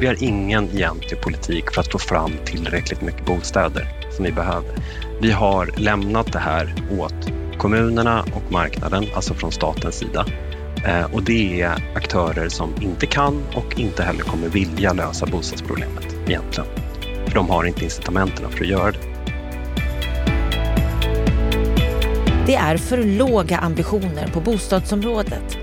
Vi har ingen egentlig politik för att få fram tillräckligt mycket bostäder som vi behöver. Vi har lämnat det här åt kommunerna och marknaden, alltså från statens sida. Och det är aktörer som inte kan och inte heller kommer vilja lösa bostadsproblemet egentligen. För de har inte incitamenten för att göra det. Det är för låga ambitioner på bostadsområdet.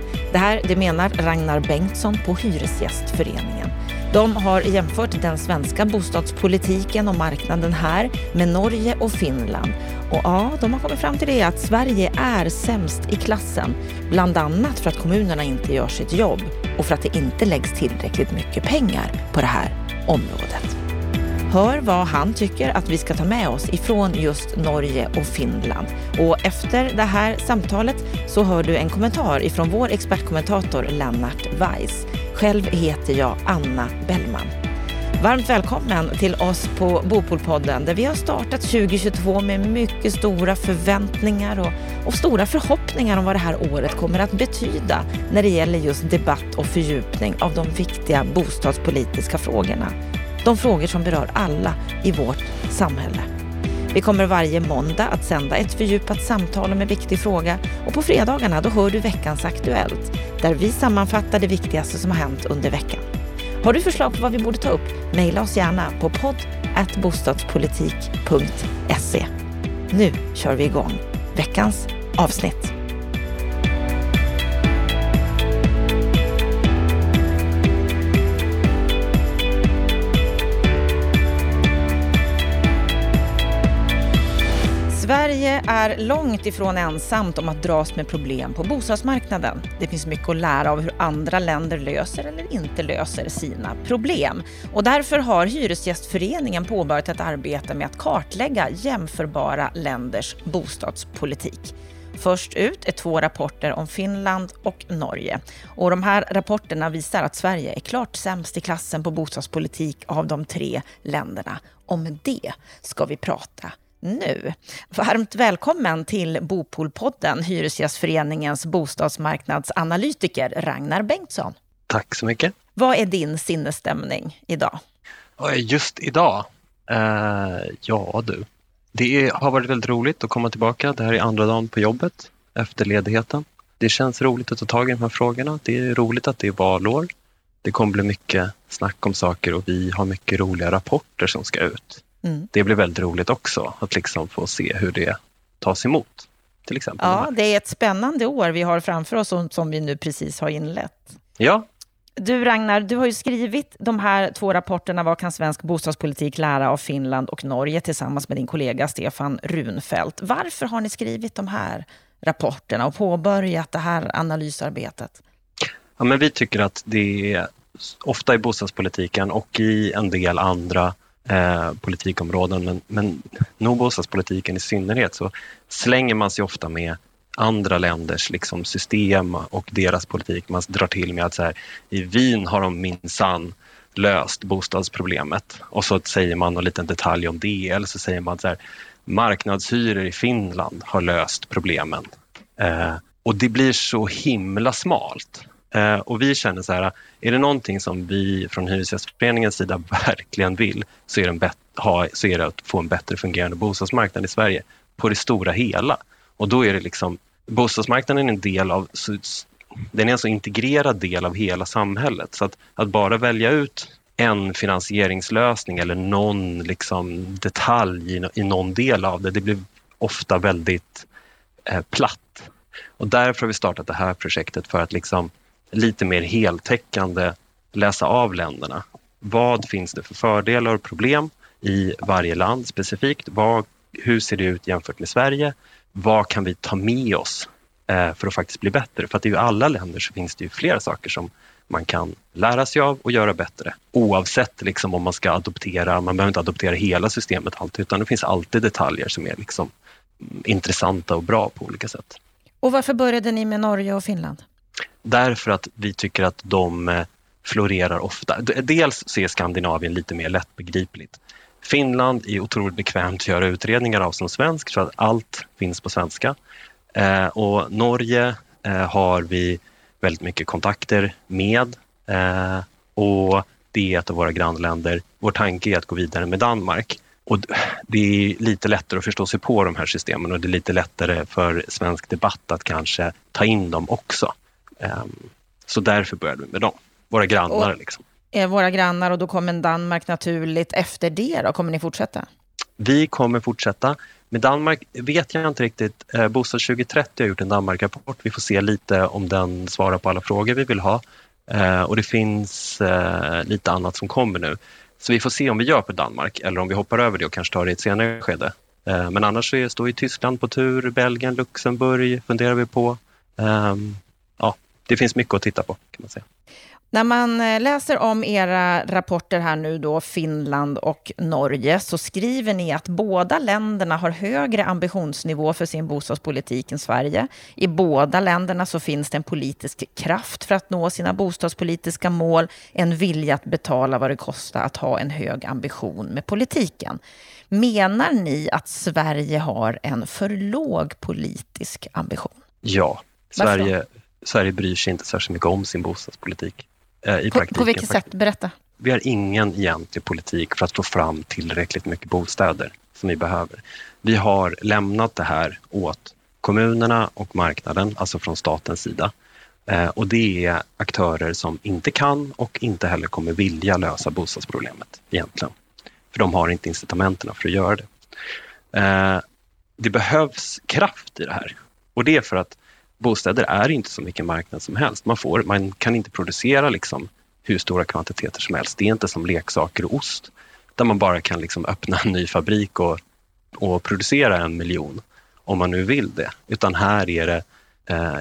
Det menar Ragnar Bengtsson på Hyresgästföreningen. De har jämfört den svenska bostadspolitiken och marknaden här med Norge och Finland. Och ja, de har kommit fram till det att Sverige är sämst i klassen. Bland annat för att kommunerna inte gör sitt jobb och för att det inte läggs tillräckligt mycket pengar på det här området. Hör vad han tycker att vi ska ta med oss ifrån just Norge och Finland. Och efter det här samtalet så hör du en kommentar ifrån vår expertkommentator Lennart Weiss. Själv heter jag Anna Bellman. Varmt välkommen till oss på Bopolpodden där vi har startat 2022 med mycket stora förväntningar och stora förhoppningar om vad det här året kommer att betyda när det gäller just debatt och fördjupning av de viktiga bostadspolitiska frågorna. De frågor som berör alla i vårt samhälle. Vi kommer varje måndag att sända ett fördjupat samtal om en viktig fråga och på fredagarna då hör du veckans Aktuellt där vi sammanfattar det viktigaste som har hänt under veckan. Har du förslag på vad vi borde ta upp? Maila oss gärna på podd@bostadspolitik.se. Nu kör vi igång veckans avsnitt. Sverige är långt ifrån ensamt om att dras med problem på bostadsmarknaden. Det finns mycket att lära av hur andra länder löser eller inte löser sina problem. Och därför har Hyresgästföreningen påbörjat ett arbete med att kartlägga jämförbara länders bostadspolitik. Först ut är 2 rapporter om Finland och Norge. Och de här rapporterna visar att Sverige är klart sämst i klassen på bostadspolitik av de 3 länderna. Om det ska vi prata nu. Varmt välkommen till Bopolpodden, Hyresgästföreningens bostadsmarknadsanalytiker Ragnar Bengtsson. Tack så mycket. Vad är din sinnesstämning idag? Just idag? Det har varit väldigt roligt att komma tillbaka. Det här är andra dagen på jobbet efter ledigheten. Det känns roligt att ta tag i de här frågorna. Det är roligt att det är valår. Det kommer bli mycket snack om saker och vi har mycket roliga rapporter som ska ut. Mm. Det blir väldigt roligt också att liksom få se hur det tas emot, till exempel. Ja, det är ett spännande år vi har framför oss som vi nu precis har inlett. Ja. Du Ragnar, du har ju skrivit de här 2 rapporterna Vad kan svensk bostadspolitik lära av Finland och Norge tillsammans med din kollega Stefan Runfeldt. Varför har ni skrivit de här rapporterna och påbörjat det här analysarbetet? Ja, men vi tycker att det är ofta i bostadspolitiken och i en del andra politikområden, men nog bostadspolitiken i synnerhet, så slänger man sig ofta med andra länders liksom system och deras politik. Man drar till med att så här, i Wien har de minsann löst bostadsproblemet, och så säger man en liten detalj om det, eller så säger man så här, marknadshyror i Finland har löst problemen. Och det blir så himla smalt. Och vi känner så här, är det någonting som vi från Hyresgästföreningens sida verkligen vill, så är det, så är det att få en bättre fungerande bostadsmarknad i Sverige på det stora hela. Och då är det liksom, bostadsmarknaden är en del av, den är en så integrerad del av hela samhället. Så att bara välja ut en finansieringslösning eller någon liksom detalj i någon del av det blir ofta väldigt platt. Och därför har vi startat det här projektet för att liksom lite mer heltäckande läsa av länderna. Vad finns det för fördelar och problem i varje land specifikt? Hur ser det ut jämfört med Sverige? Vad kan vi ta med oss för att faktiskt bli bättre? För att det är ju alla länder, så finns det ju flera saker som man kan lära sig av och göra bättre. Oavsett liksom om man ska adoptera, man behöver inte adoptera hela systemet alltid, utan det finns alltid detaljer som är liksom intressanta och bra på olika sätt. Och varför började ni med Norge och Finland? Därför att vi tycker att de florerar ofta. Dels så är Skandinavien lite mer lättbegripligt. Finland är otroligt bekvämt att göra utredningar av som svensk, så att allt finns på svenska. Och Norge har vi väldigt mycket kontakter med. Och Det är ett av våra grannländer. Vår tanke är att gå vidare med Danmark. Och det är lite lättare att förstå sig på de här systemen och det är lite lättare för svensk debatt att kanske ta in dem också. Så därför började vi med dem. Våra grannar liksom. Våra grannar, och då kommer Danmark naturligt efter det då? Kommer ni fortsätta? Vi kommer fortsätta. Med Danmark vet jag inte riktigt. Bostad 2030 har gjort en Danmark-rapport. Vi får se lite om den svarar på alla frågor vi vill ha. Och det finns lite annat som kommer nu. Så vi får se om vi gör på Danmark eller om vi hoppar över det och kanske tar det i ett senare skede. Men annars står ju Tyskland på tur, Belgien, Luxemburg funderar vi på. Ja, det finns mycket att titta på kan man säga. När man läser om era rapporter här nu då, Finland och Norge, så skriver ni att båda länderna har högre ambitionsnivå för sin bostadspolitik än Sverige. I båda länderna så finns det en politisk kraft för att nå sina bostadspolitiska mål, en vilja att betala vad det kostar att ha en hög ambition med politiken. Menar ni att Sverige har en för låg politisk ambition? Ja, Sverige bryr sig inte särskilt mycket om sin bostadspolitik. På vilket sätt? Berätta. Vi har ingen egentlig politik för att få fram tillräckligt mycket bostäder som vi behöver. Vi har lämnat det här åt kommunerna och marknaden, alltså från statens sida. Och det är aktörer som inte kan och inte heller kommer vilja lösa bostadsproblemet egentligen. För de har inte incitamenten för att göra det. Det behövs kraft i det här. Och det är för att bostäder är inte så mycket marknad som helst. Man kan inte producera liksom hur stora kvantiteter som helst. Det är inte som leksaker och ost. Där man bara kan liksom öppna en ny fabrik och producera 1 miljon. Om man nu vill det. Utan här är det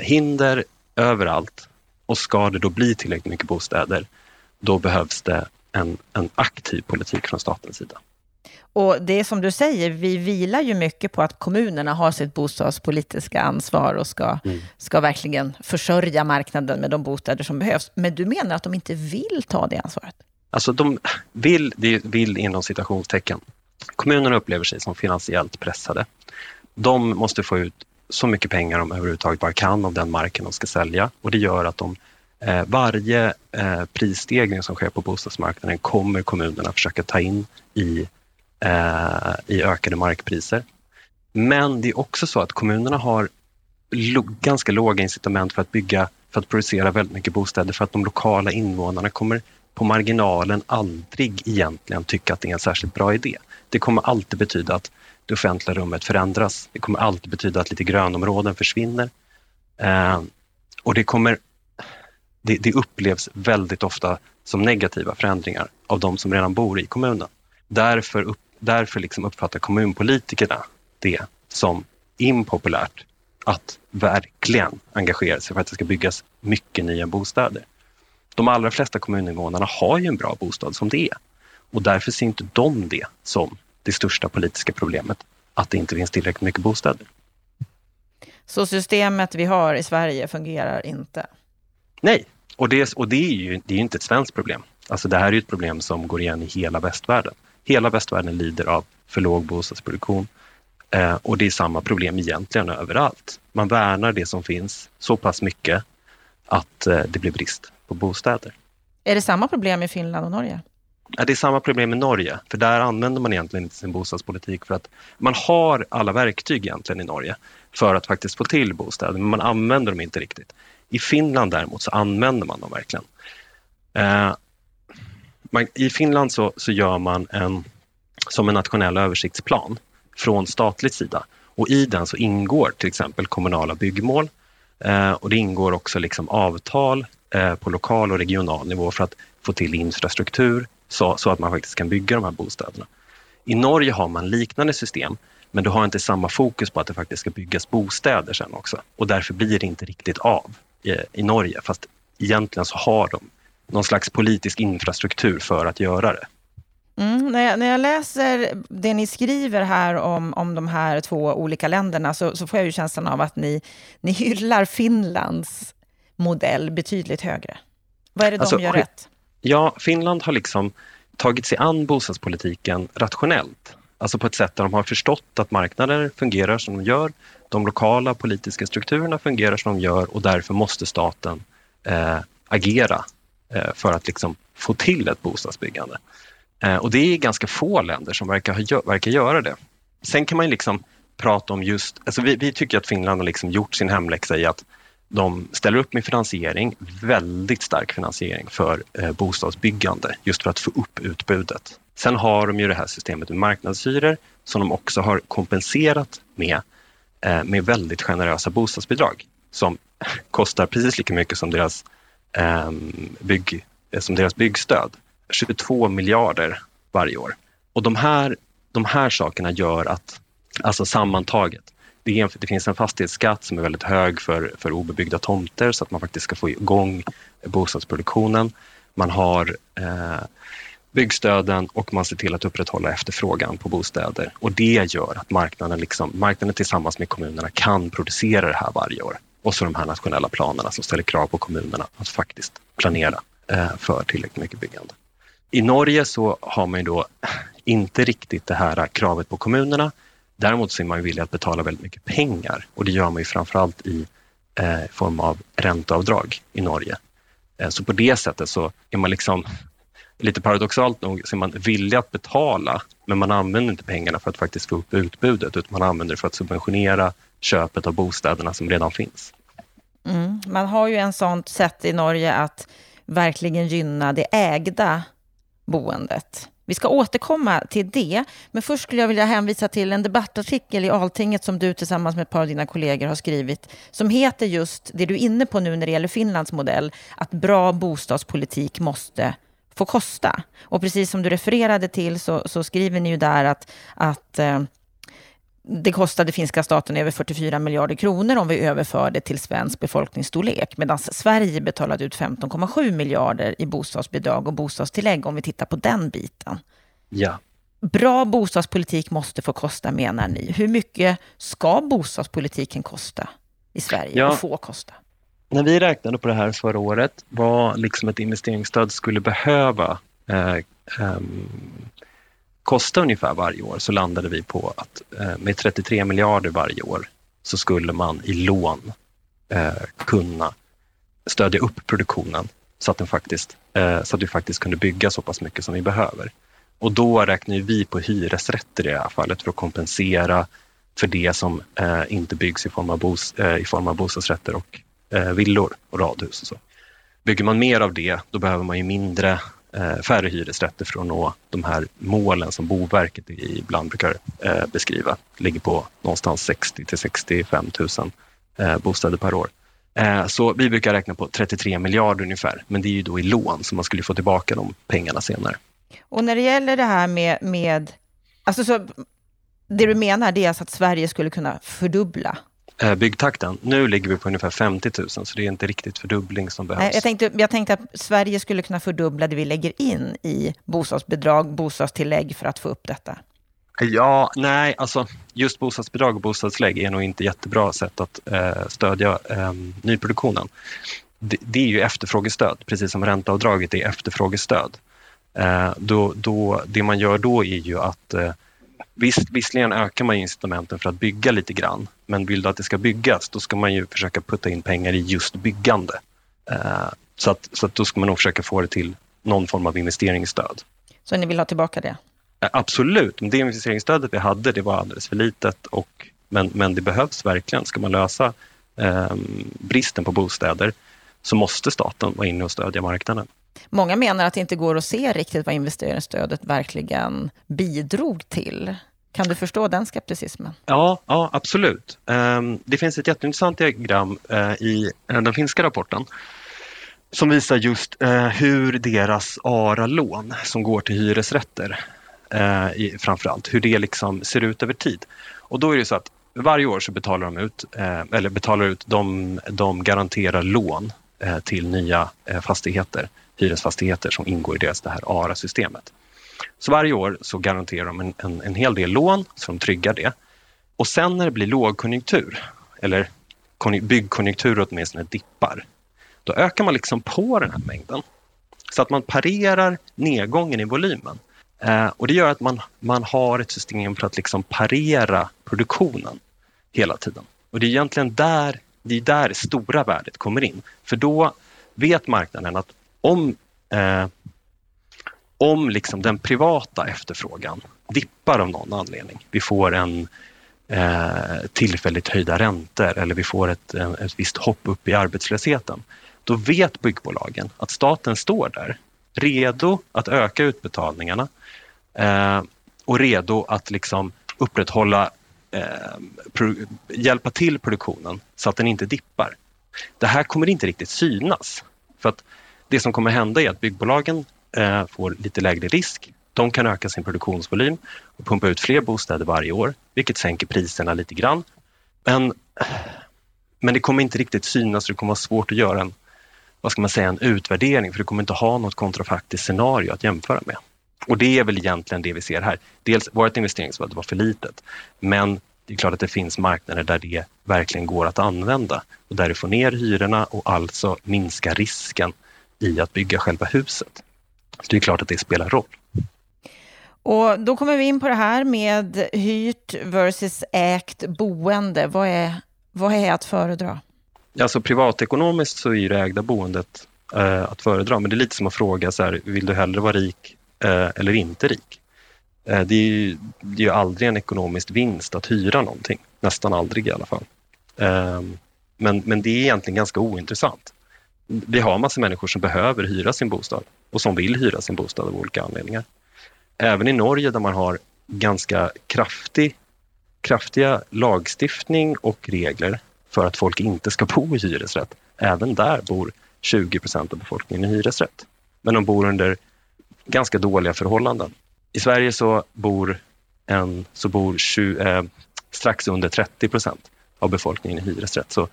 hinder överallt. Och ska det då bli tillräckligt mycket bostäder. Då behövs det en aktiv politik från statens sida. Och det är som du säger, vi vilar ju mycket på att kommunerna har sitt bostadspolitiska ansvar och ska verkligen försörja marknaden med de bostäder som behövs. Men du menar att de inte vill ta det ansvaret? Alltså de vill inom citationstecken. Kommunerna upplever sig som finansiellt pressade. De måste få ut så mycket pengar de överhuvudtaget bara kan av den marken de ska sälja. Och det gör att varje prisstegring som sker på bostadsmarknaden kommer kommunerna försöka ta in i ökade markpriser. Men det är också så att kommunerna har ganska låga incitament för att producera väldigt mycket bostäder, för att de lokala invånarna kommer på marginalen aldrig egentligen tycka att det är en särskilt bra idé. Det kommer alltid betyda att det offentliga rummet förändras. Det kommer alltid betyda att lite grönområden försvinner. Och det upplevs väldigt ofta som negativa förändringar av de som redan bor i kommunen. Därför liksom uppfattar kommunpolitikerna det som impopulärt att verkligen engagera sig för att det ska byggas mycket nya bostäder. De allra flesta kommuninvånarna har ju en bra bostad som det är. Och därför ser inte de det som det största politiska problemet, att det inte finns tillräckligt mycket bostäder. Så systemet vi har i Sverige fungerar inte? Nej, och det är inte ett svenskt problem. Alltså det här är ju ett problem som går igen i hela västvärlden. Hela västvärlden lider av för låg bostadsproduktion och det är samma problem egentligen överallt. Man värnar det som finns så pass mycket att det blir brist på bostäder. Är det samma problem i Finland och Norge? Ja, det är samma problem i Norge, för där använder man egentligen inte sin bostadspolitik, för att man har alla verktyg egentligen i Norge för att faktiskt få till bostäder, men man använder dem inte riktigt. I Finland däremot så använder man dem verkligen. I Finland så gör man som en nationell översiktsplan från statlig sida. Och i den så ingår till exempel kommunala byggmål. Och det ingår också liksom avtal på lokal och regional nivå för att få till infrastruktur så att man faktiskt kan bygga de här bostäderna. I Norge har man liknande system, men du har inte samma fokus på att det faktiskt ska byggas bostäder sen också. Och därför blir det inte riktigt av i Norge, fast egentligen så har de någon slags politisk infrastruktur för att göra det. När jag läser det ni skriver här om de här två olika länderna så får jag ju känslan av att ni hyllar Finlands modell betydligt högre. Vad är det de gör rätt? Ja, Finland har liksom tagit sig an bostadspolitiken rationellt. Alltså på ett sätt där de har förstått att marknader fungerar som de gör. De lokala politiska strukturerna fungerar som de gör och därför måste staten agera för att liksom få till ett bostadsbyggande. Och det är ganska få länder som verkar göra det. Sen kan man liksom prata om just... Alltså vi tycker att Finland har liksom gjort sin hemläxa i att de ställer upp med finansiering, väldigt stark finansiering för bostadsbyggande, just för att få upp utbudet. Sen har de ju det här systemet med marknadshyror som de också har kompenserat med väldigt generösa bostadsbidrag som kostar precis lika mycket som deras byggstöd. 22 miljarder varje år. Och de här sakerna gör att, alltså sammantaget, det finns en fastighetsskatt som är väldigt hög för obebyggda tomter så att man faktiskt ska få igång bostadsproduktionen. Man har byggstöden och man ser till att upprätthålla efterfrågan på bostäder. Och det gör att marknaden tillsammans med kommunerna kan producera det här varje år. Och så de här nationella planerna som ställer krav på kommunerna att faktiskt planera för tillräckligt mycket byggande. I Norge så har man ju då inte riktigt det här kravet på kommunerna. Däremot så är man ju villig att betala väldigt mycket pengar. Och det gör man ju framförallt i form av ränteavdrag i Norge. Så på det sättet så är man liksom, lite paradoxalt nog, så är man villig att betala. Men man använder inte pengarna för att faktiskt få upp utbudet. Utan man använder det för att subventionera köpet av bostäderna som redan finns. Mm. Man har ju en sånt sätt i Norge att verkligen gynna det ägda boendet. Vi ska återkomma till det, men först skulle jag vilja hänvisa till en debattartikel i Alltinget som du tillsammans med ett par av dina kollegor har skrivit, som heter just det du är inne på nu när det gäller Finlands modell, att bra bostadspolitik måste få kosta. Och precis som du refererade till så skriver ni ju där att det kostade finska staten över 44 miljarder kronor om vi överförde till svensk befolkningsstorlek, medan Sverige betalade ut 15,7 miljarder i bostadsbidrag och bostadstillägg om vi tittar på den biten. Ja. Bra bostadspolitik måste få kosta, menar ni. Hur mycket ska bostadspolitiken kosta i Sverige? Ja. Och få kosta? När vi räknade på det här förra året var liksom ett investeringsstöd skulle behöva kosta ungefär varje år, så landade vi på att med 33 miljarder varje år så skulle man i lån kunna stödja upp produktionen så att vi faktiskt kunde bygga så pass mycket som vi behöver. Och då räknar vi på hyresrätter i det här fallet för att kompensera för det som inte byggs i form av bostadsrätter och villor och radhus och så. Bygger man mer av det, då behöver man ju färre hyresrätter för att nå de här målen som Boverket ibland brukar beskriva. Det ligger på någonstans 60 till 65 000 bostäder per år. Så vi brukar räkna på 33 miljarder ungefär, men det är ju då i lån så man skulle få tillbaka de pengarna senare. Och när det gäller det här med alltså, så det du menar det är alltså att Sverige skulle kunna fördubbla byggtakten. Nu ligger vi på ungefär 50 000 så det är inte riktigt fördubbling som behövs. Jag tänkte att Sverige skulle kunna fördubbla det vi lägger in i bostadsbidrag, bostadstillägg för att få upp detta. Ja, nej, alltså just bostadsbidrag och bostadstillägg är nog inte jättebra sätt att stödja nyproduktionen. Det är ju efterfrågestöd, precis som ränteavdraget är efterfrågestöd. Det man gör då är ju att visserligen ökar man incitamenten för att bygga lite grann, men vill du att det ska byggas, då ska man ju försöka putta in pengar i just byggande. Så att då ska man nog försöka få det till någon form av investeringsstöd. Så ni vill ha tillbaka det? Absolut, men det investeringsstödet vi hade, det var alldeles för litet. Men det behövs verkligen. Ska man lösa bristen på bostäder så måste staten vara inne och stödja marknaden. Många menar att det inte går att se riktigt vad investeringsstödet verkligen bidrog till. Kan du förstå den skepticismen? Ja, absolut. Det finns ett jätteintressant diagram i den finska rapporten som visar just hur deras ARA-lån som går till hyresrätter framförallt, hur det liksom ser ut över tid. Och då är det så att varje år så betalar de ut garanterar lån till nya fastigheter, hyresfastigheter som ingår i det här ARA-systemet. Så varje år så garanterar de en hel del lån så de tryggar det. Och sen när det blir lågkonjunktur, eller byggkonjunktur åtminstone dippar, då ökar man liksom på den här mängden. Så att man parerar nedgången i volymen. Och det gör att man har ett system för att liksom parera produktionen hela tiden. Och det är egentligen där det stora värdet kommer in. För då vet marknaden att om liksom den privata efterfrågan dippar av någon anledning, vi får en tillfälligt höjda räntor eller vi får ett visst hopp upp i arbetslösheten, då vet byggbolagen att staten står där redo att öka utbetalningarna och redo att liksom upprätthålla, hjälpa till produktionen så att den inte dippar. Det här kommer inte riktigt synas, för att det som kommer hända är att byggbolagen får lite lägre risk. De kan öka sin produktionsvolym och pumpa ut fler bostäder varje år, vilket sänker priserna lite grann. Men det kommer inte riktigt synas, så det kommer vara svårt att göra en, vad ska man säga, en utvärdering, för du kommer inte ha något kontrafaktiskt scenario att jämföra med. Och det är väl egentligen det vi ser här. Dels vårt investeringsvärde var för litet, men det är klart att det finns marknader där det verkligen går att använda och där du får ner hyrorna och alltså minska risken i att bygga själva huset. Så det är klart att det spelar roll. Och då kommer vi in på det här med hyrt versus ägt boende. Vad är att föredra? Alltså privatekonomiskt så är det ägda boendet att föredra. Men det är lite som att fråga så här, vill du hellre vara rik eller inte rik? Det är ju aldrig en ekonomisk vinst att hyra någonting. Nästan aldrig i alla fall. Men det är egentligen ganska ointressant. Vi har massor av människor som behöver hyra sin bostad och som vill hyra sin bostad av olika anledningar. Även i Norge, där man har ganska kraftiga lagstiftning och regler för att folk inte ska bo i hyresrätt. Även där bor 20% av befolkningen i hyresrätt. Men de bor under ganska dåliga förhållanden. I Sverige så bor strax under 30% av befolkningen i hyresrätt. Så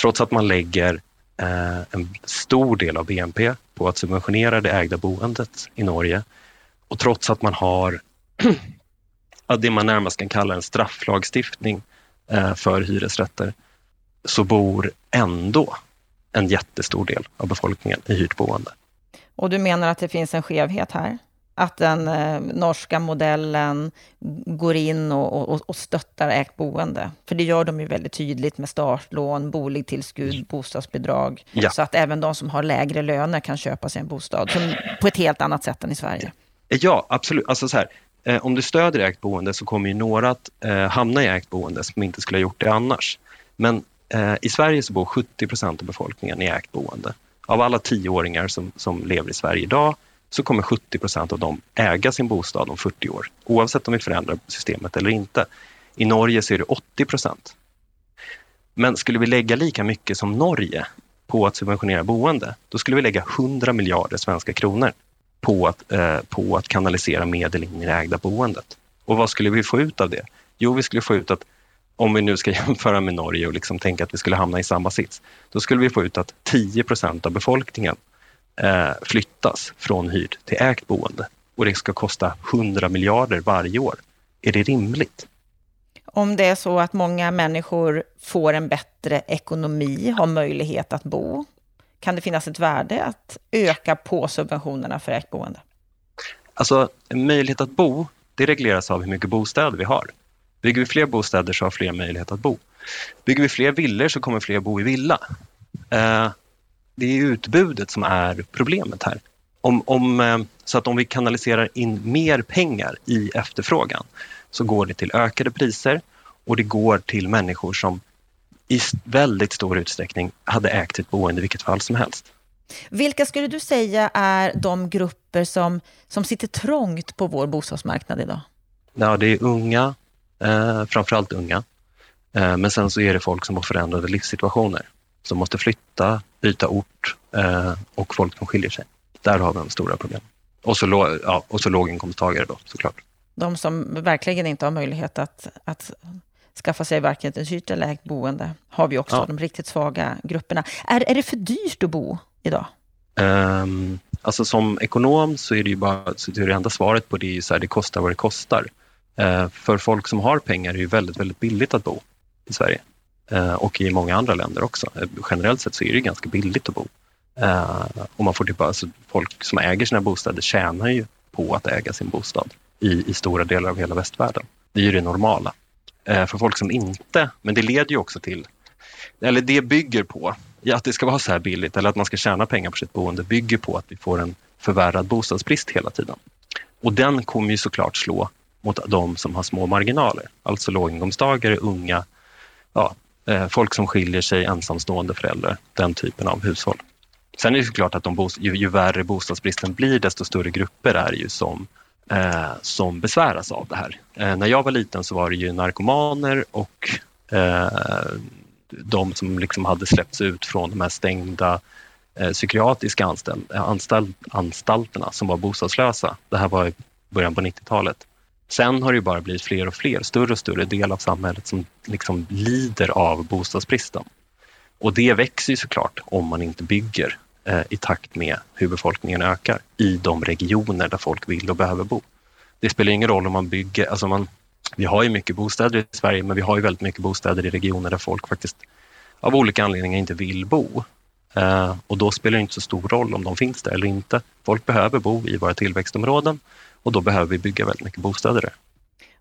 trots att man lägger en stor del av BNP på att subventionera det ägda boendet i Norge, och trots att man har det man närmast kan kalla en strafflagstiftning för hyresrätter, så bor ändå en jättestor del av befolkningen i hyrt boende. Och du menar att det finns en skevhet här? Att den norska modellen går in och stöttar ägt boende? För det gör de ju väldigt tydligt med startlån, boligtillskud, bostadsbidrag. Ja. Så att även de som har lägre löner kan köpa sig en bostad på ett helt annat sätt än i Sverige. Ja, absolut. Alltså så här, om du stöder ägt boende så kommer ju några att hamna i ägt boende som inte skulle ha gjort det annars. Men i Sverige så bor 70% av befolkningen i ägt boende. Av alla 10-åringar som lever i Sverige idag så kommer 70% av dem äga sin bostad om 40 år. Oavsett om vi förändrar systemet eller inte. I Norge så är det 80%. Men skulle vi lägga lika mycket som Norge på att subventionera boende, då skulle vi lägga 100 miljarder svenska kronor på att kanalisera medel in i det ägda boendet. Och vad skulle vi få ut av det? Jo, vi skulle få ut att, om vi nu ska jämföra med Norge och liksom tänka att vi skulle hamna i samma sits, då skulle vi få ut att 10% av befolkningen flyttas från hyrd till ägt boende. Och det ska kosta 100 miljarder varje år. Är det rimligt? Om det är så att många människor får en bättre ekonomi, har möjlighet att bo, kan det finnas ett värde att öka på subventionerna för ägt boende? Alltså, möjlighet att bo, det regleras av hur mycket bostäder vi har. Bygger vi fler bostäder så har fler möjlighet att bo. Bygger vi fler villor så kommer fler bo i villa. Det är utbudet som är problemet här. Så att om vi kanaliserar in mer pengar i efterfrågan så går det till ökade priser, och det går till människor som i väldigt stor utsträckning hade ägt ett boende i vilket fall som helst. Vilka skulle du säga är de grupper som sitter trångt på vår bostadsmarknad idag? Ja, det är unga, framförallt unga. Men sen så är det folk som har förändrade livssituationer. Som måste flytta, byta ort och folk som skiljer sig. Där har vi de stora problem. Och så låginkomsttagare då, såklart. De som verkligen inte har möjlighet att skaffa sig varken ett hyrt eller ägt boende, har vi också, ja. De riktigt svaga grupperna. Är det för dyrt att bo idag? Alltså som ekonom så är det ju bara, så det enda svaret på det är ju så här, det kostar vad det kostar. För folk som har pengar är det ju väldigt, väldigt billigt att bo i Sverige. Och i många andra länder också. Generellt sett så är det ganska billigt att bo. Och man får typ, alltså, folk som äger sina bostäder tjänar ju på att äga sin bostad i stora delar av hela västvärlden. Det är ju det normala. För folk som inte, men det leder ju också till, eller det bygger på att det ska vara så här billigt eller att man ska tjäna pengar på sitt boende bygger på att vi får en förvärrad bostadsbrist hela tiden. Och den kommer ju såklart slå mot de som har små marginaler. Alltså låginkomsttagare, unga, folk som skiljer sig, ensamstående föräldrar, den typen av hushåll. Sen är det såklart att ju värre bostadsbristen blir, desto större grupper är ju som besväras av det här. När jag var liten så var det ju narkomaner och de som liksom hade släppts ut från de här stängda psykiatriska anstalterna som var bostadslösa. Det här var i början på 90-talet. Sen har det ju bara blivit fler och fler, större och större del av samhället som liksom lider av bostadsbristen. Och det växer ju såklart om man inte bygger i takt med hur befolkningen ökar i de regioner där folk vill och behöver bo. Det spelar ingen roll om man bygger, alltså vi har ju mycket bostäder i Sverige, men vi har ju väldigt mycket bostäder i regioner där folk faktiskt av olika anledningar inte vill bo. Och då spelar det inte så stor roll om de finns där eller inte. Folk behöver bo i våra tillväxtområden och då behöver vi bygga väldigt mycket bostäder där.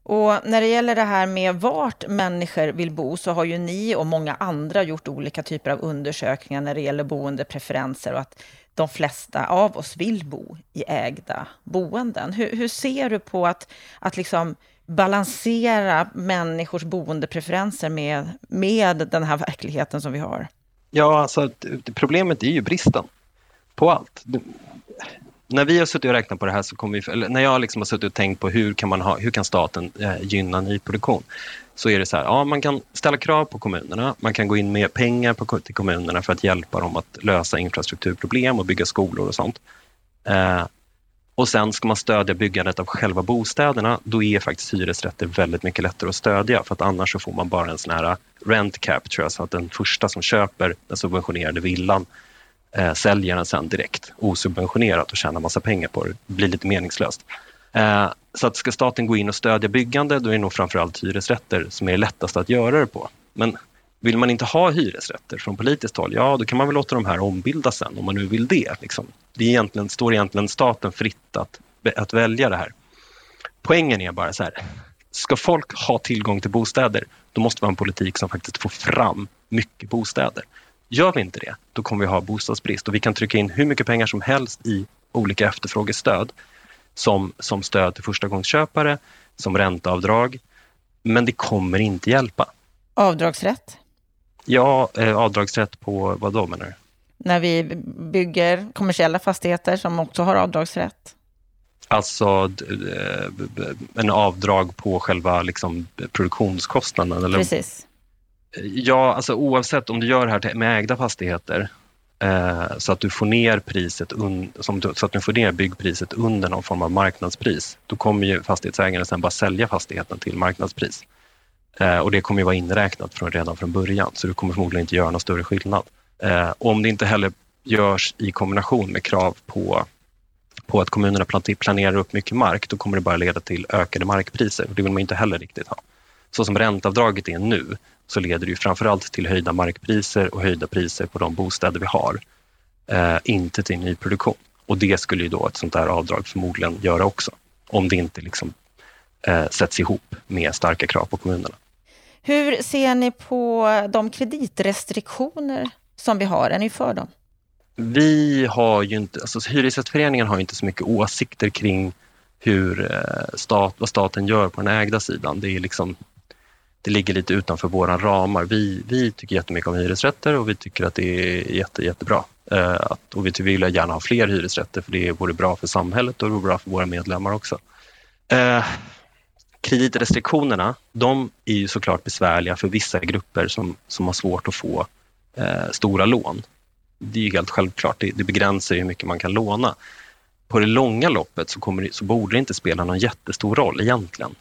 Och när det gäller det här med vart människor vill bo så har ju ni och många andra gjort olika typer av undersökningar när det gäller boendepreferenser och att de flesta av oss vill bo i ägda boenden. Hur ser du på att liksom balansera människors boendepreferenser med den här verkligheten som vi har? Ja, alltså problemet är ju bristen på allt. När vi har suttit och räknat på det här så kommer vi, eller när jag liksom har suttit och tänkt på hur kan staten gynna nyproduktion, så är det så här, ja, man kan ställa krav på kommunerna, man kan gå in med pengar till kommunerna för att hjälpa dem att lösa infrastrukturproblem och bygga skolor och sånt. Och sen ska man stödja byggandet av själva bostäderna, då är faktiskt hyresrätter väldigt mycket lättare att stödja, för att annars så får man bara en sån här rent cap, tror jag, så att den första som köper den subventionerade villan säljer den sen direkt osubventionerat och tjänar massa pengar på det. Det blir lite meningslöst. Så att ska staten gå in och stödja byggande, då är det nog framförallt hyresrätter som är lättast att göra det på. Men vill man inte ha hyresrätter från politiskt håll, ja, då kan man väl låta de här ombilda sen om man nu vill det. Liksom. Det är står egentligen staten fritt att välja det här. Poängen är bara så här, ska folk ha tillgång till bostäder, då måste vi ha en politik som faktiskt får fram mycket bostäder. Gör vi inte det, då kommer vi ha bostadsbrist, och vi kan trycka in hur mycket pengar som helst i olika efterfrågestöd som stöd till förstagångsköpare, som ränteavdrag, men det kommer inte hjälpa. Avdragsrätt? Ja, avdragsrätt på vad då menar du? När vi bygger kommersiella fastigheter som också har avdragsrätt. Alltså en avdrag på själva liksom produktionskostnaden? Eller? Precis. Ja, alltså oavsett om du gör det här med ägda fastigheter så att du får ner priset så att du får ner byggpriset under någon form av marknadspris, då kommer ju fastighetsägaren sen bara sälja fastigheten till marknadspris. Och det kommer ju vara inräknat redan från början, så du kommer förmodligen inte göra någon större skillnad. Om det inte heller görs i kombination med krav på att kommunerna planerar upp mycket mark, då kommer det bara leda till ökade markpriser, och det vill man inte heller riktigt ha. Så som ränteavdraget är nu så leder det ju framförallt till höjda markpriser och höjda priser på de bostäder vi har, inte till nyproduktion. Och det skulle ju då ett sånt här avdrag förmodligen göra också, om det inte liksom sätts ihop med starka krav på kommunerna. Hur ser ni på de kreditrestriktioner som vi har? Är ni för dem? Vi har ju inte, alltså Hyresgästföreningen har ju inte så mycket åsikter kring vad staten gör på den ägda sidan. Det är liksom, det ligger lite utanför våra ramar. Vi tycker jättemycket om hyresrätter och vi tycker att det är jättebra. Och vi vill gärna ha fler hyresrätter, för det vore bra för samhället och det vore bra för våra medlemmar också. Kreditrestriktionerna, de är ju såklart besvärliga för vissa grupper som har svårt att få stora lån. Det är ju helt självklart, det begränsar hur mycket man kan låna. På det långa loppet så borde det inte spela någon jättestor roll egentligen.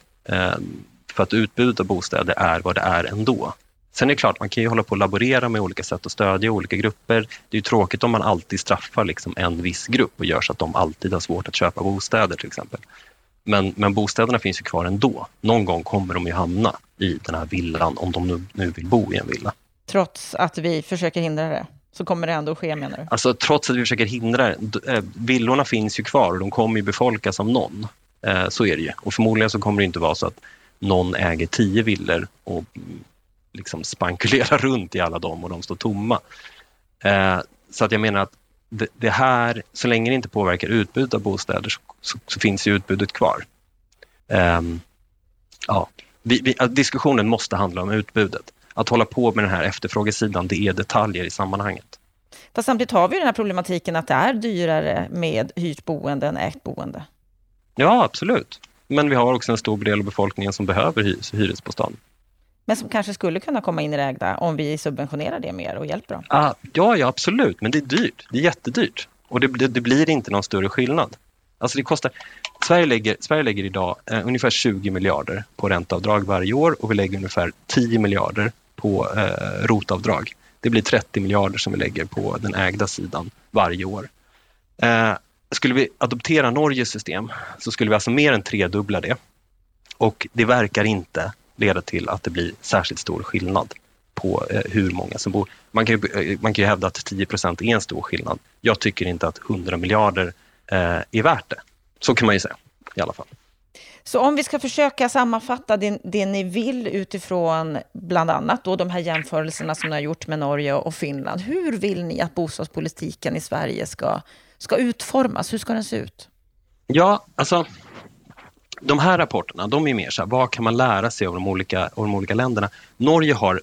För att utbudet av bostäder är vad det är ändå. Sen är det klart, man kan ju hålla på och laborera med olika sätt att stödja olika grupper. Det är ju tråkigt om man alltid straffar liksom en viss grupp och gör så att de alltid har svårt att köpa bostäder till exempel. Men bostäderna finns ju kvar ändå. Någon gång kommer de ju hamna i den här villan, om de nu vill bo i en villa. Trots att vi försöker hindra det, så kommer det ändå att ske, menar du? Alltså trots att vi försöker hindra det, villorna finns ju kvar och de kommer ju befolkas av någon. Så är det ju. Och förmodligen så kommer det inte vara så att någon äger 10 villor och liksom spankulerar runt i alla dem och de står tomma. Så att jag menar att det här, så länge det inte påverkar utbud av bostäder så finns ju utbudet kvar. Diskussionen måste handla om utbudet. Att hålla på med den här efterfrågesidan, det är detaljer i sammanhanget. Fast samtidigt har vi ju den här problematiken att det är dyrare med hyrt boende än ägt boende. Ja, absolut. Men vi har också en stor del av befolkningen som behöver hyresbostad. Men som kanske skulle kunna komma in i det ägda om vi subventionerar det mer och hjälper dem. Ja, absolut. Men det är dyrt. Det är jättedyrt. Och det blir inte någon större skillnad. Alltså det kostar... Sverige lägger idag ungefär 20 miljarder på ränteavdrag varje år. Och vi lägger ungefär 10 miljarder på rotavdrag. Det blir 30 miljarder som vi lägger på den ägda sidan varje år. Skulle vi adoptera Norges system så skulle vi alltså mer än tredubbla det. Och det verkar inte leda till att det blir särskilt stor skillnad på hur många som bor. Man kan ju hävda att 10% är en stor skillnad. Jag tycker inte att 100 miljarder är värt det. Så kan man ju säga i alla fall. Så om vi ska försöka sammanfatta det ni vill utifrån bland annat då de här jämförelserna som ni har gjort med Norge och Finland. Hur vill ni att bostadspolitiken i Sverige ska utformas? Hur ska den se ut? Ja, alltså de här rapporterna, de är mer så här, vad kan man lära sig av de olika länderna? Norge har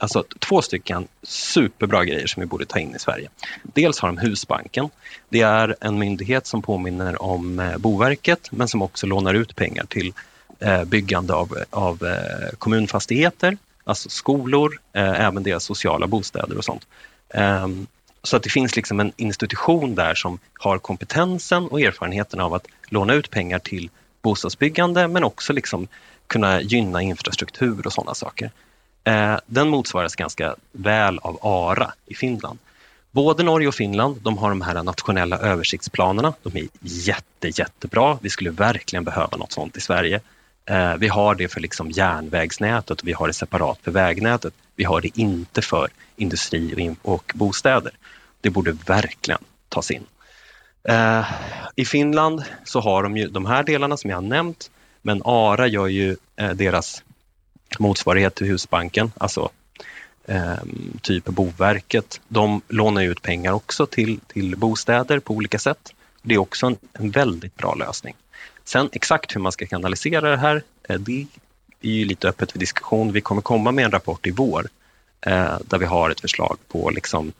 alltså 2 stycken superbra grejer som vi borde ta in i Sverige. Dels har de Husbanken. Det är en myndighet som påminner om Boverket men som också lånar ut pengar till byggande av kommunfastigheter, alltså skolor, även deras sociala bostäder och sånt. Så att det finns liksom en institution där som har kompetensen och erfarenheten av att låna ut pengar till bostadsbyggande men också liksom kunna gynna infrastruktur och sådana saker. Den motsvaras ganska väl av ARA i Finland. Både Norge och Finland, de har de här nationella översiktsplanerna. De är jättebra. Vi skulle verkligen behöva något sånt i Sverige. Vi har det för liksom järnvägsnätet och vi har det separat för vägnätet. Vi har det inte för industri och bostäder. Det borde verkligen tas in. I Finland så har de ju de här delarna som jag har nämnt. Men ARA gör ju deras motsvarighet till Husbanken, alltså typ Boverket. De lånar ut pengar också till bostäder på olika sätt. Det är också en väldigt bra lösning. Sen exakt hur man ska kanalisera det här, det är ju lite öppet för diskussion. Vi kommer komma med en rapport i vår där vi har ett förslag på liksom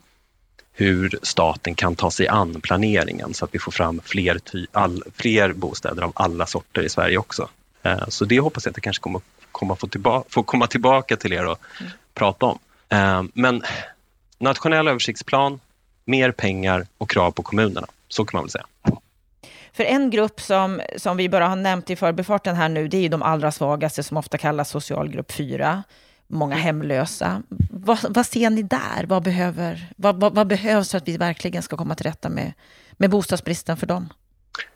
hur staten kan ta sig an planeringen så att vi får fram fler bostäder av alla sorter i Sverige också. Så det hoppas jag att det kanske kommer få komma tillbaka till er och prata om. Men nationell översiktsplan, mer pengar och krav på kommunerna, så kan man väl säga. För en grupp som vi bara har nämnt i förbifarten här nu, det är ju de allra svagaste som ofta kallas socialgrupp 4. Många hemlösa. Vad ser ni där? Vad behövs för att vi verkligen ska komma till rätta med bostadsbristen för dem?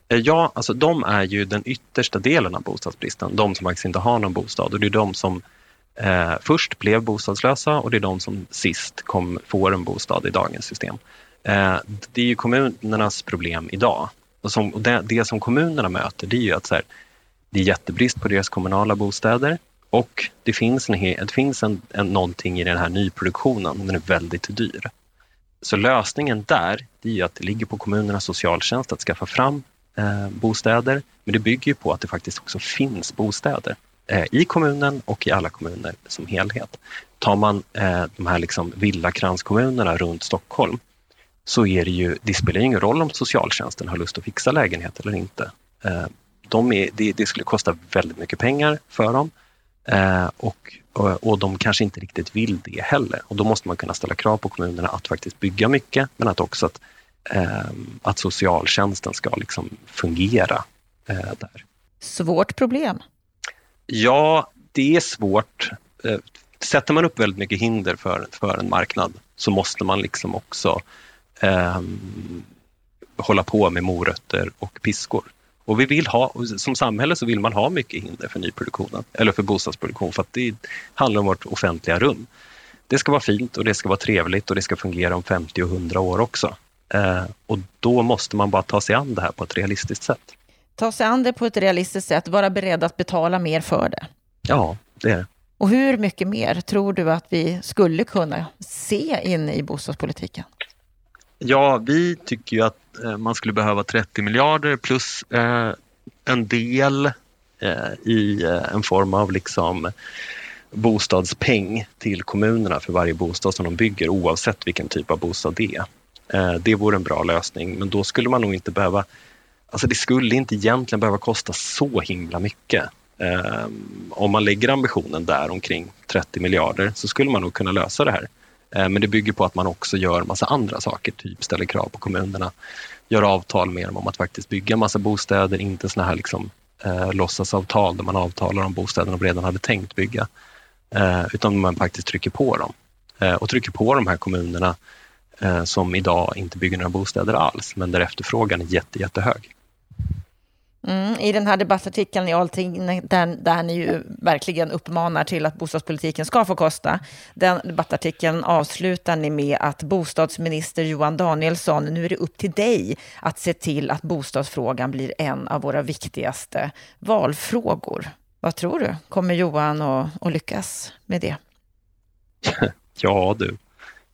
Ja, alltså de är ju den yttersta delen av bostadsbristen. De som faktiskt inte har någon bostad. Och det är de som först blev bostadslösa och det är de som sist får en bostad i dagens system. Det är ju kommunernas problem idag. Och det som kommunerna möter, det är ju att så här, det är jättebrist på deras kommunala bostäder. Och det finns någonting i den här nyproduktionen. Den är väldigt dyr. Så lösningen där, det är ju att det ligger på kommunernas socialtjänst att skaffa fram bostäder. Men det bygger ju på att det faktiskt också finns bostäder i kommunen och i alla kommuner som helhet. Tar man de här liksom villakranskommunerna runt Stockholm så är det ju, det spelar ingen roll om socialtjänsten har lust att fixa lägenhet eller inte. Det skulle kosta väldigt mycket pengar för dem. Och de kanske inte riktigt vill det heller. Och då måste man kunna ställa krav på kommunerna att faktiskt bygga mycket, men att också att socialtjänsten ska liksom fungera där. Svårt problem? Ja, det är svårt. Sätter man upp väldigt mycket hinder för en marknad så måste man liksom också hålla på med morötter och piskor. Och vi vill ha, som samhälle så vill man ha mycket hinder för nyproduktionen eller för bostadsproduktion för att det handlar om vårt offentliga rum. Det ska vara fint och det ska vara trevligt och det ska fungera om 50 och 100 år också. Och då måste man bara ta sig an det här på ett realistiskt sätt. Ta sig an det på ett realistiskt sätt, vara beredd att betala mer för det. Ja, det är det. Och hur mycket mer tror du att vi skulle kunna se in i bostadspolitiken? Ja, vi tycker ju att man skulle behöva 30 miljarder plus en del i en form av liksom bostadspeng till kommunerna för varje bostad som de bygger, oavsett vilken typ av bostad det är. Det vore en bra lösning, men då skulle man nog inte behöva, alltså det skulle inte egentligen behöva kosta så himla mycket. Om man lägger ambitionen där omkring 30 miljarder så skulle man nog kunna lösa det här. Men det bygger på att man också gör en massa andra saker, typ ställer krav på kommunerna, gör avtal med dem om att faktiskt bygga en massa bostäder, inte såna här liksom låtsasavtal där man avtalar om bostäderna de redan hade tänkt bygga, utan man faktiskt trycker på dem. Och trycker på de här kommunerna som idag inte bygger några bostäder alls, men där efterfrågan är jättehög. I den här debattartikeln i Allting, där ni ju verkligen uppmanar till att bostadspolitiken ska få kosta. Den debattartikeln avslutar ni med att bostadsminister Johan Danielsson, nu är det upp till dig att se till att bostadsfrågan blir en av våra viktigaste valfrågor. Vad tror du? Kommer Johan att lyckas med det? Ja du,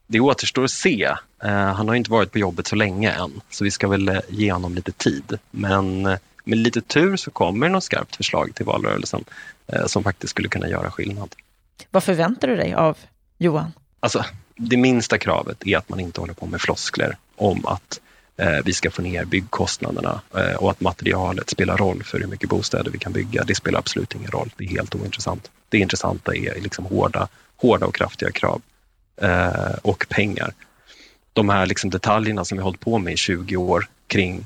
det återstår att se. Han har inte varit på jobbet så länge än, så vi ska väl ge honom lite tid. Men med lite tur så kommer något skarpt förslag till valrörelsen som faktiskt skulle kunna göra skillnad. Vad förväntar du dig av Johan? Alltså, det minsta kravet är att man inte håller på med floskler om att vi ska få ner byggkostnaderna och att materialet spelar roll för hur mycket bostäder vi kan bygga. Det spelar absolut ingen roll. Det är helt ointressant. Det intressanta är liksom hårda och kraftiga krav och pengar. De här liksom detaljerna som vi har hållit på med i 20 år kring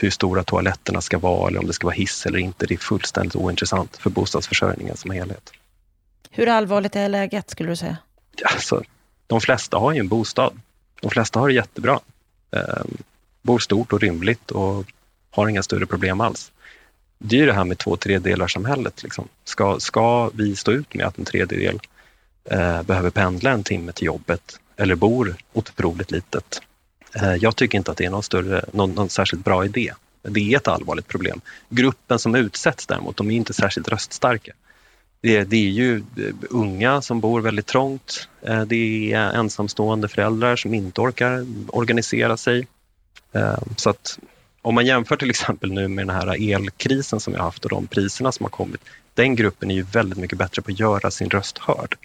hur stora toaletterna ska vara eller om det ska vara hiss eller inte, det är fullständigt ointressant för bostadsförsörjningen som helhet. Hur allvarligt är läget skulle du säga? Alltså, de flesta har ju en bostad. De flesta har det jättebra. Bor stort och rymligt och har inga större problem alls. Det är ju det här med 2/3 samhället. Liksom. Ska vi stå ut med att en 1/3 behöver pendla en timme till jobbet eller bor otroligt litet? Jag tycker inte att det är någon särskilt bra idé. Det är ett allvarligt problem. Gruppen som utsätts däremot, de är inte särskilt röststarka. Det är ju unga som bor väldigt trångt. Det är ensamstående föräldrar som inte orkar organisera sig. Så att om man jämför till exempel nu med den här elkrisen som vi har haft och de priserna som har kommit. Den gruppen är ju väldigt mycket bättre på att göra sin röst hörd.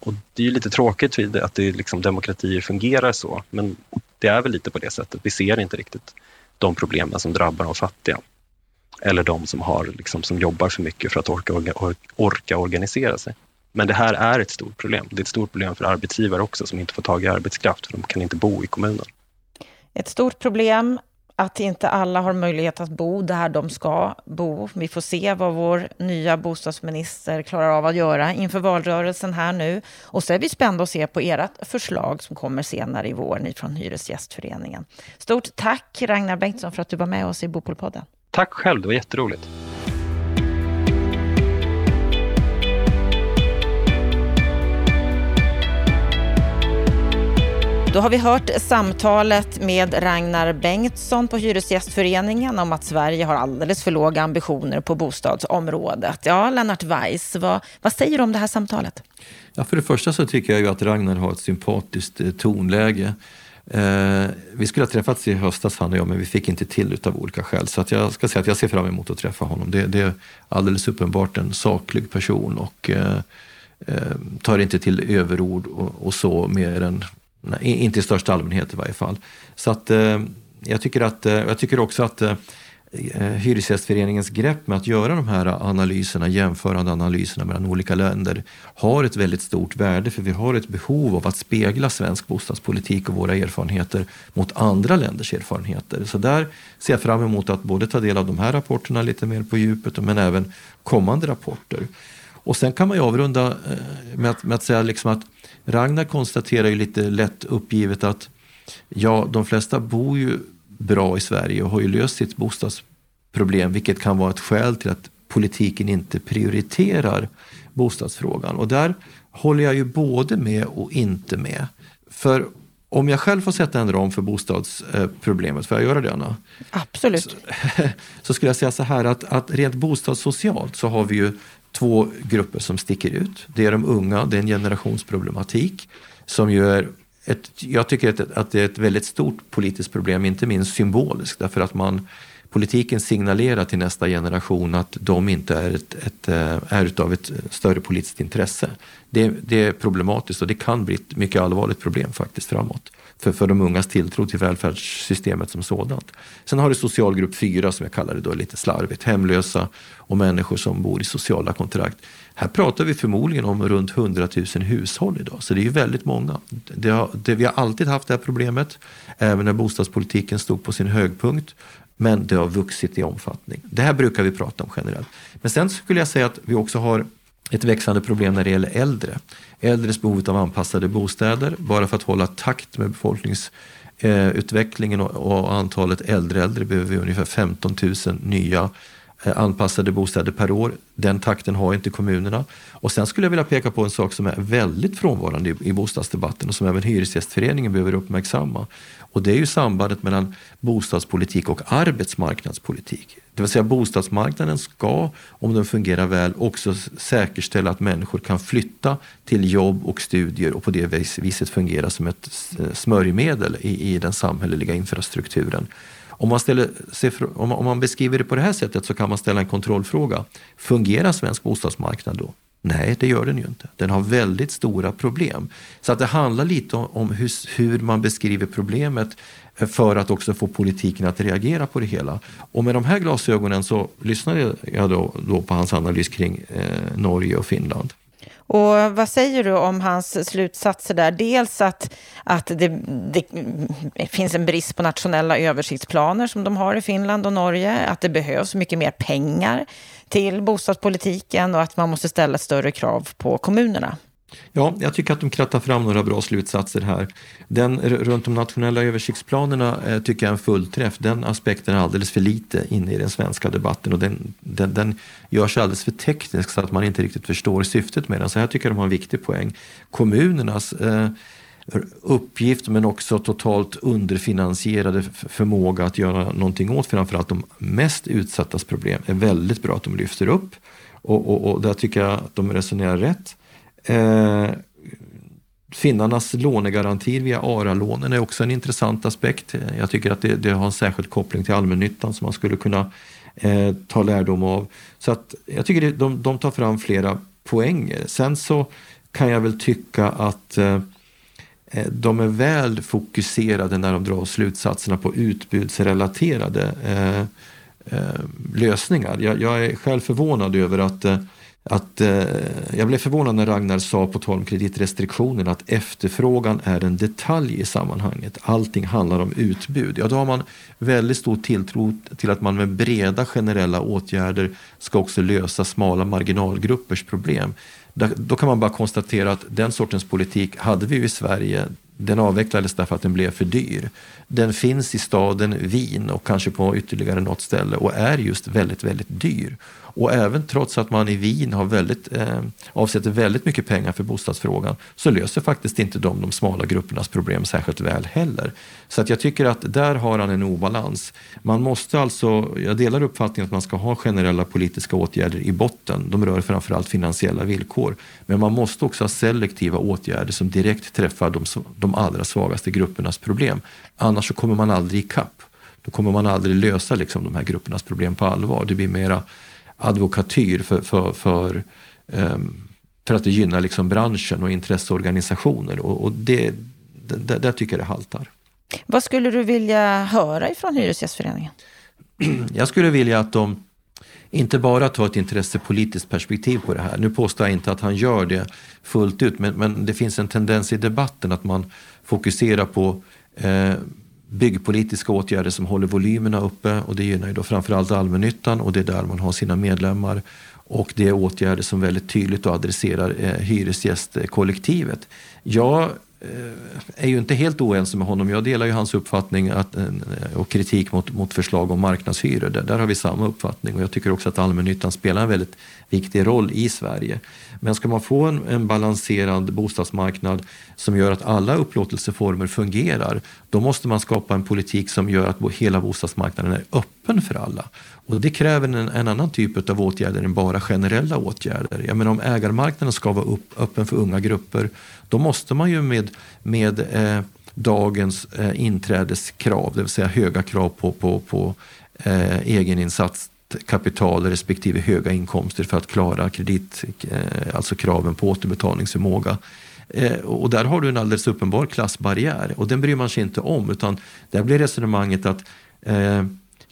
Och det är ju lite tråkigt vid att det liksom demokratier fungerar så, men det är väl lite på det sättet. Vi ser inte riktigt de problemen som drabbar de fattiga eller de som har liksom, som jobbar för mycket för att orka organisera sig. Men det här är ett stort problem. Det är ett stort problem för arbetsgivare också som inte får tag i arbetskraft för de kan inte bo i kommunen. Ett stort problem att inte alla har möjlighet att bo där de ska bo. Vi får se vad vår nya bostadsminister klarar av att göra inför valrörelsen här nu. Och så är vi spända att se på era förslag som kommer senare i vår från Hyresgästföreningen. Stort tack Ragnar Bengtsson för att du var med oss i Bopolpodden. Tack själv, det var jätteroligt. Då har vi hört samtalet med Ragnar Bengtsson på Hyresgästföreningen om att Sverige har alldeles för låga ambitioner på bostadsområdet. Ja, Lennart Weiss, vad säger du om det här samtalet? Ja, för det första så tycker jag ju att Ragnar har ett sympatiskt tonläge. Vi skulle ha träffats i höstas han och jag, men vi fick inte till utav olika skäl. Så att jag ska säga att jag ser fram emot att träffa honom. Det är alldeles uppenbart en saklig person och tar inte till överord och så mer än... Nej, inte i största allmänhet i varje fall. Så att, jag tycker också att Hyresgästföreningens grepp med att göra de här analyserna, jämförande analyserna mellan olika länder, har ett väldigt stort värde, för vi har ett behov av att spegla svensk bostadspolitik och våra erfarenheter mot andra länders erfarenheter. Så där ser jag fram emot att både ta del av de här rapporterna lite mer på djupet, men även kommande rapporter. Och sen kan man ju avrunda med att säga liksom att Ragnar konstaterar ju lite lätt uppgivet att ja, de flesta bor ju bra i Sverige och har ju löst sitt bostadsproblem, vilket kan vara ett skäl till att politiken inte prioriterar bostadsfrågan. Och där håller jag ju både med och inte med. För om jag själv får sätta en ram för bostadsproblemet, får jag göra det, Anna? Absolut. Så skulle jag säga så här att rent bostadssocialt så har vi ju två grupper som sticker ut. Det är de unga, det är en generationsproblematik som gör jag tycker att det är ett väldigt stort politiskt problem, inte minst symboliskt, därför att politiken signalerar till nästa generation att de inte är, är utav ett större politiskt intresse. Det är problematiskt och det kan bli ett mycket allvarligt problem faktiskt framåt för de ungas tilltro till välfärdssystemet som sådant. Sen har du socialgrupp 4 som jag kallar det då lite slarvigt, hemlösa och människor som bor i sociala kontrakt. Här pratar vi förmodligen om runt 100 000 hushåll idag, så det är ju väldigt många. Vi har alltid haft det här problemet, även när bostadspolitiken stod på sin högpunkt. Men det har vuxit i omfattning. Det här brukar vi prata om generellt. Men sen skulle jag säga att vi också har ett växande problem när det gäller äldre. Äldres behov av anpassade bostäder, bara för att hålla takt med befolkningsutvecklingen och antalet äldre behöver vi ungefär 15 000 nya anpassade bostäder per år. Den takten har inte kommunerna. Och sen skulle jag vilja peka på en sak som är väldigt frånvarande i bostadsdebatten och som även Hyresgästföreningen behöver uppmärksamma. Och det är ju sambandet mellan bostadspolitik och arbetsmarknadspolitik. Det vill säga bostadsmarknaden ska, om den fungerar väl, också säkerställa att människor kan flytta till jobb och studier och på det viset fungera som ett smörjmedel i den samhälleliga infrastrukturen. Om man beskriver det på det här sättet så kan man ställa en kontrollfråga. Fungerar svensk bostadsmarknad då? Nej, det gör den ju inte. Den har väldigt stora problem. Så att det handlar lite om hur man beskriver problemet för att också få politiken att reagera på det hela. Och med de här glasögonen så lyssnade jag då på hans analys kring Norge och Finland. Och vad säger du om hans slutsatser där? Dels att det finns en brist på nationella översiktsplaner som de har i Finland och Norge. Att det behövs mycket mer pengar till bostadspolitiken och att man måste ställa större krav på kommunerna. Ja, jag tycker att de krattar fram några bra slutsatser här. Den runt de nationella översiktsplanerna tycker jag är en fullträff. Den aspekten är alldeles för lite inne i den svenska debatten och den görs alldeles för teknisk så att man inte riktigt förstår syftet med den. Så här tycker jag de har en viktig poäng. Kommunernas uppgift men också totalt underfinansierade förmåga att göra någonting åt framförallt de mest utsattas problem är väldigt bra att de lyfter upp och där tycker jag att de resonerar rätt. Finnarnas lånegarantier via ARA-lånen är också en intressant aspekt. Jag tycker att det har en särskild koppling till allmännyttan som man skulle kunna ta lärdom av. Så att jag tycker att de tar fram flera poänger. Sen så kan jag väl tycka att de är väl fokuserade när de drar slutsatserna på utbudsrelaterade lösningar. Jag är själv förvånad över att jag blev förvånad när Ragnar sa på tal om kreditrestriktionerna att efterfrågan är en detalj i sammanhanget. Allting handlar om utbud. Ja, då har man väldigt stor tilltro till att man med breda generella åtgärder ska också lösa smala marginalgruppers problem. Då kan man bara konstatera att den sortens politik hade vi ju i Sverige. Den avvecklades därför att den blev för dyr. Den finns i staden Wien och kanske på ytterligare något ställe och är just väldigt, väldigt dyr. Och även trots att man i Wien har avsätter väldigt mycket pengar för bostadsfrågan så löser faktiskt inte de smala gruppernas problem särskilt väl heller. Så att jag tycker att där har han en obalans. Man måste alltså, jag delar uppfattningen att man ska ha generella politiska åtgärder i botten. De rör framförallt finansiella villkor. Men man måste också ha selektiva åtgärder som direkt träffar de allra svagaste gruppernas problem. Annars så kommer man aldrig ikapp. Då kommer man aldrig lösa liksom de här gruppernas problem på allvar. Det blir mera advokatyr för att det gynnar liksom branschen och intresseorganisationer och det där tycker jag det haltar. Vad skulle du vilja höra ifrån Hyresgästföreningen? Jag skulle vilja att de inte bara ta ett intressepolitiskt perspektiv på det här. Nu påstår jag inte att han gör det fullt ut men det finns en tendens i debatten att man fokuserar på byggpolitiska åtgärder som håller volymerna uppe och det gynnar ju då framförallt allmännyttan och det är där man har sina medlemmar och det är åtgärder som väldigt tydligt adresserar hyresgästkollektivet. Jag är ju inte helt oense med honom. Jag delar ju hans uppfattning och kritik mot förslag om marknadshyror. Där har vi samma uppfattning och jag tycker också att allmännyttan spelar en väldigt viktig roll i Sverige. Men ska man få en balanserad bostadsmarknad som gör att alla upplåtelseformer fungerar, då måste man skapa en politik som gör att hela bostadsmarknaden är öppen öppen för alla. Och det kräver en annan typ av åtgärder än bara generella åtgärder. Jag menar, om ägarmarknaden ska vara öppen för unga grupper, då måste man ju med dagens inträdeskrav, det vill säga höga krav på egeninsats, kapital respektive höga inkomster för att klara kredit, alltså kraven på återbetalningsförmåga. Och där har du en alldeles uppenbar klassbarriär, och den bryr man sig inte om, utan där blir resonemanget att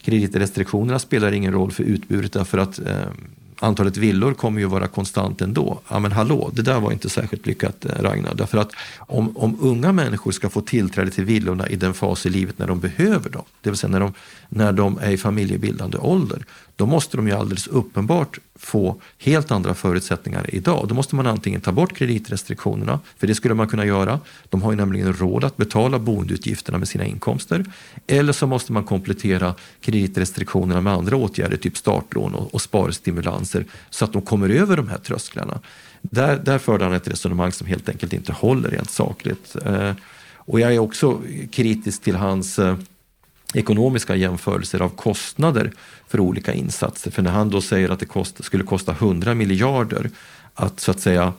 kreditrestriktionerna spelar ingen roll för utbudet därför att antalet villor kommer ju vara konstant ändå. Ja, men hallå, det där var inte särskilt lyckat, Ragnar, därför att om unga människor ska få tillträde till villorna i den fas i livet när de behöver dem, det vill säga när de är i familjebildande ålder, då måste de ju alldeles uppenbart få helt andra förutsättningar idag. Då måste man antingen ta bort kreditrestriktionerna, för det skulle man kunna göra. De har ju nämligen råd att betala boendeutgifterna med sina inkomster. Eller så måste man komplettera kreditrestriktionerna med andra åtgärder, typ startlån och sparstimulanser, så att de kommer över de här trösklarna. Där förde han ett resonemang som helt enkelt inte håller rent sakligt. Och jag är också kritisk till hans ekonomiska jämförelser av kostnader för olika insatser. För när han då säger att det skulle kosta 100 miljarder att så att säga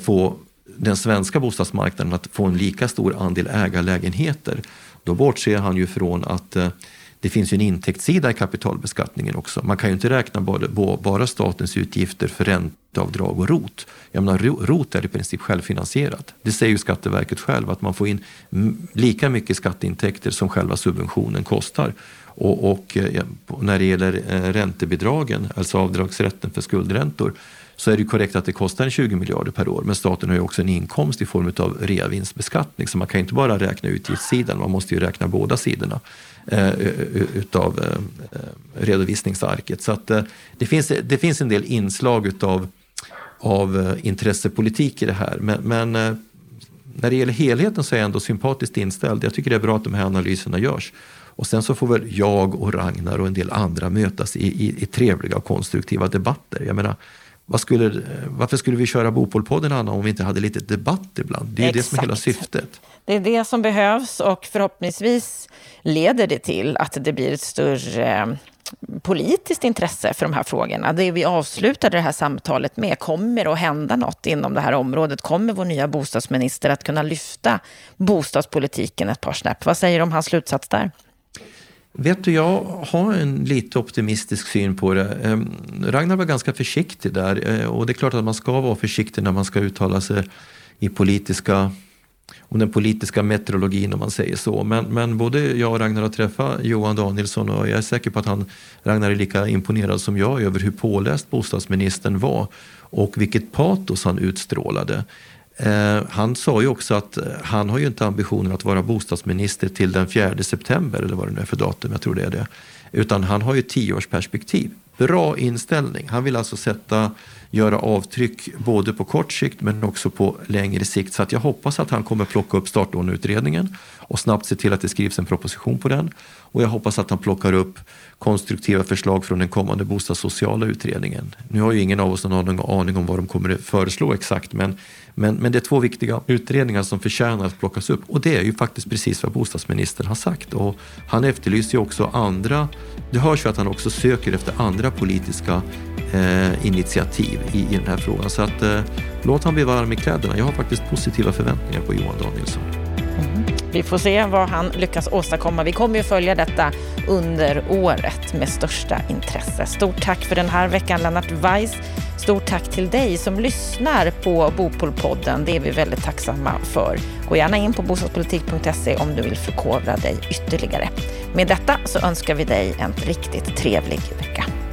få den svenska bostadsmarknaden att få en lika stor andel ägarlägenheter, då bortser han ju från att det finns ju en intäktssida i kapitalbeskattningen också. Man kan ju inte räkna bara statens utgifter för ränteavdrag och ROT. Jag menar, ROT är i princip självfinansierat. Det säger ju Skatteverket själv, att man får in lika mycket skatteintäkter som själva subventionen kostar. Och när det gäller räntebidragen, alltså avdragsrätten för skuldräntor, så är det korrekt att det kostar 20 miljarder per år. Men staten har ju också en inkomst i form av reavinstbeskattning. Så man kan inte bara räkna utgiftssidan, man måste ju räkna båda sidorna utav redovisningsarket. Så att det finns en del inslag av intressepolitik i det här. Men när det gäller helheten så är jag ändå sympatiskt inställd. Jag tycker det är bra att de här analyserna görs. Och sen så får väl jag och Ragnar och en del andra mötas i trevliga och konstruktiva debatter. Jag menar, varför skulle vi köra Bopolpodden, Anna, om vi inte hade lite debatt ibland? Det är ju det som är hela syftet. Det är det som behövs, och förhoppningsvis leder det till att det blir ett större politiskt intresse för de här frågorna. Det vi avslutade det här samtalet med, kommer att hända något inom det här området? Kommer vår nya bostadsminister att kunna lyfta bostadspolitiken ett par snäpp? Vad säger du om hans slutsats där? Vet du, jag har en lite optimistisk syn på det. Ragnar var ganska försiktig där, och det är klart att man ska vara försiktig när man ska uttala sig om den politiska meteorologin, om man säger så. Men både jag och Ragnar har träffat Johan Danielsson, och jag är säker på att Ragnar är lika imponerad som jag över hur påläst bostadsministern var och vilket patos han utstrålade. Han sa ju också att han har ju inte ambitionen att vara bostadsminister till den 4 september eller vad det nu är för datum, jag tror det är det. Utan han har ju 10-årsperspektiv. Bra inställning. Han vill alltså göra avtryck både på kort sikt men också på längre sikt. Så att jag hoppas att han kommer plocka upp startlåneutredningen och snabbt se till att det skrivs en proposition på den. Och jag hoppas att han plockar upp konstruktiva förslag från den kommande bostadssociala utredningen. Nu har ju ingen av oss någon aning om vad de kommer föreslå exakt, men det är 2 viktiga utredningar som förtjänar att plockas upp. Och det är ju faktiskt precis vad bostadsministern har sagt. Och han efterlyser ju också andra, det hörs ju att han också söker efter andra politiska initiativ i den här frågan. Så att låt han bli varm i kläderna. Jag har faktiskt positiva förväntningar på Johan Danielsson. Vi får se vad han lyckas åstadkomma. Vi kommer ju följa detta under året med största intresse. Stort tack för den här veckan, Lennart Weiss. Stort tack till dig som lyssnar på Bopolpodden. Det är vi väldigt tacksamma för. Gå gärna in på bostadspolitik.se om du vill förkovra dig ytterligare. Med detta så önskar vi dig en riktigt trevlig vecka.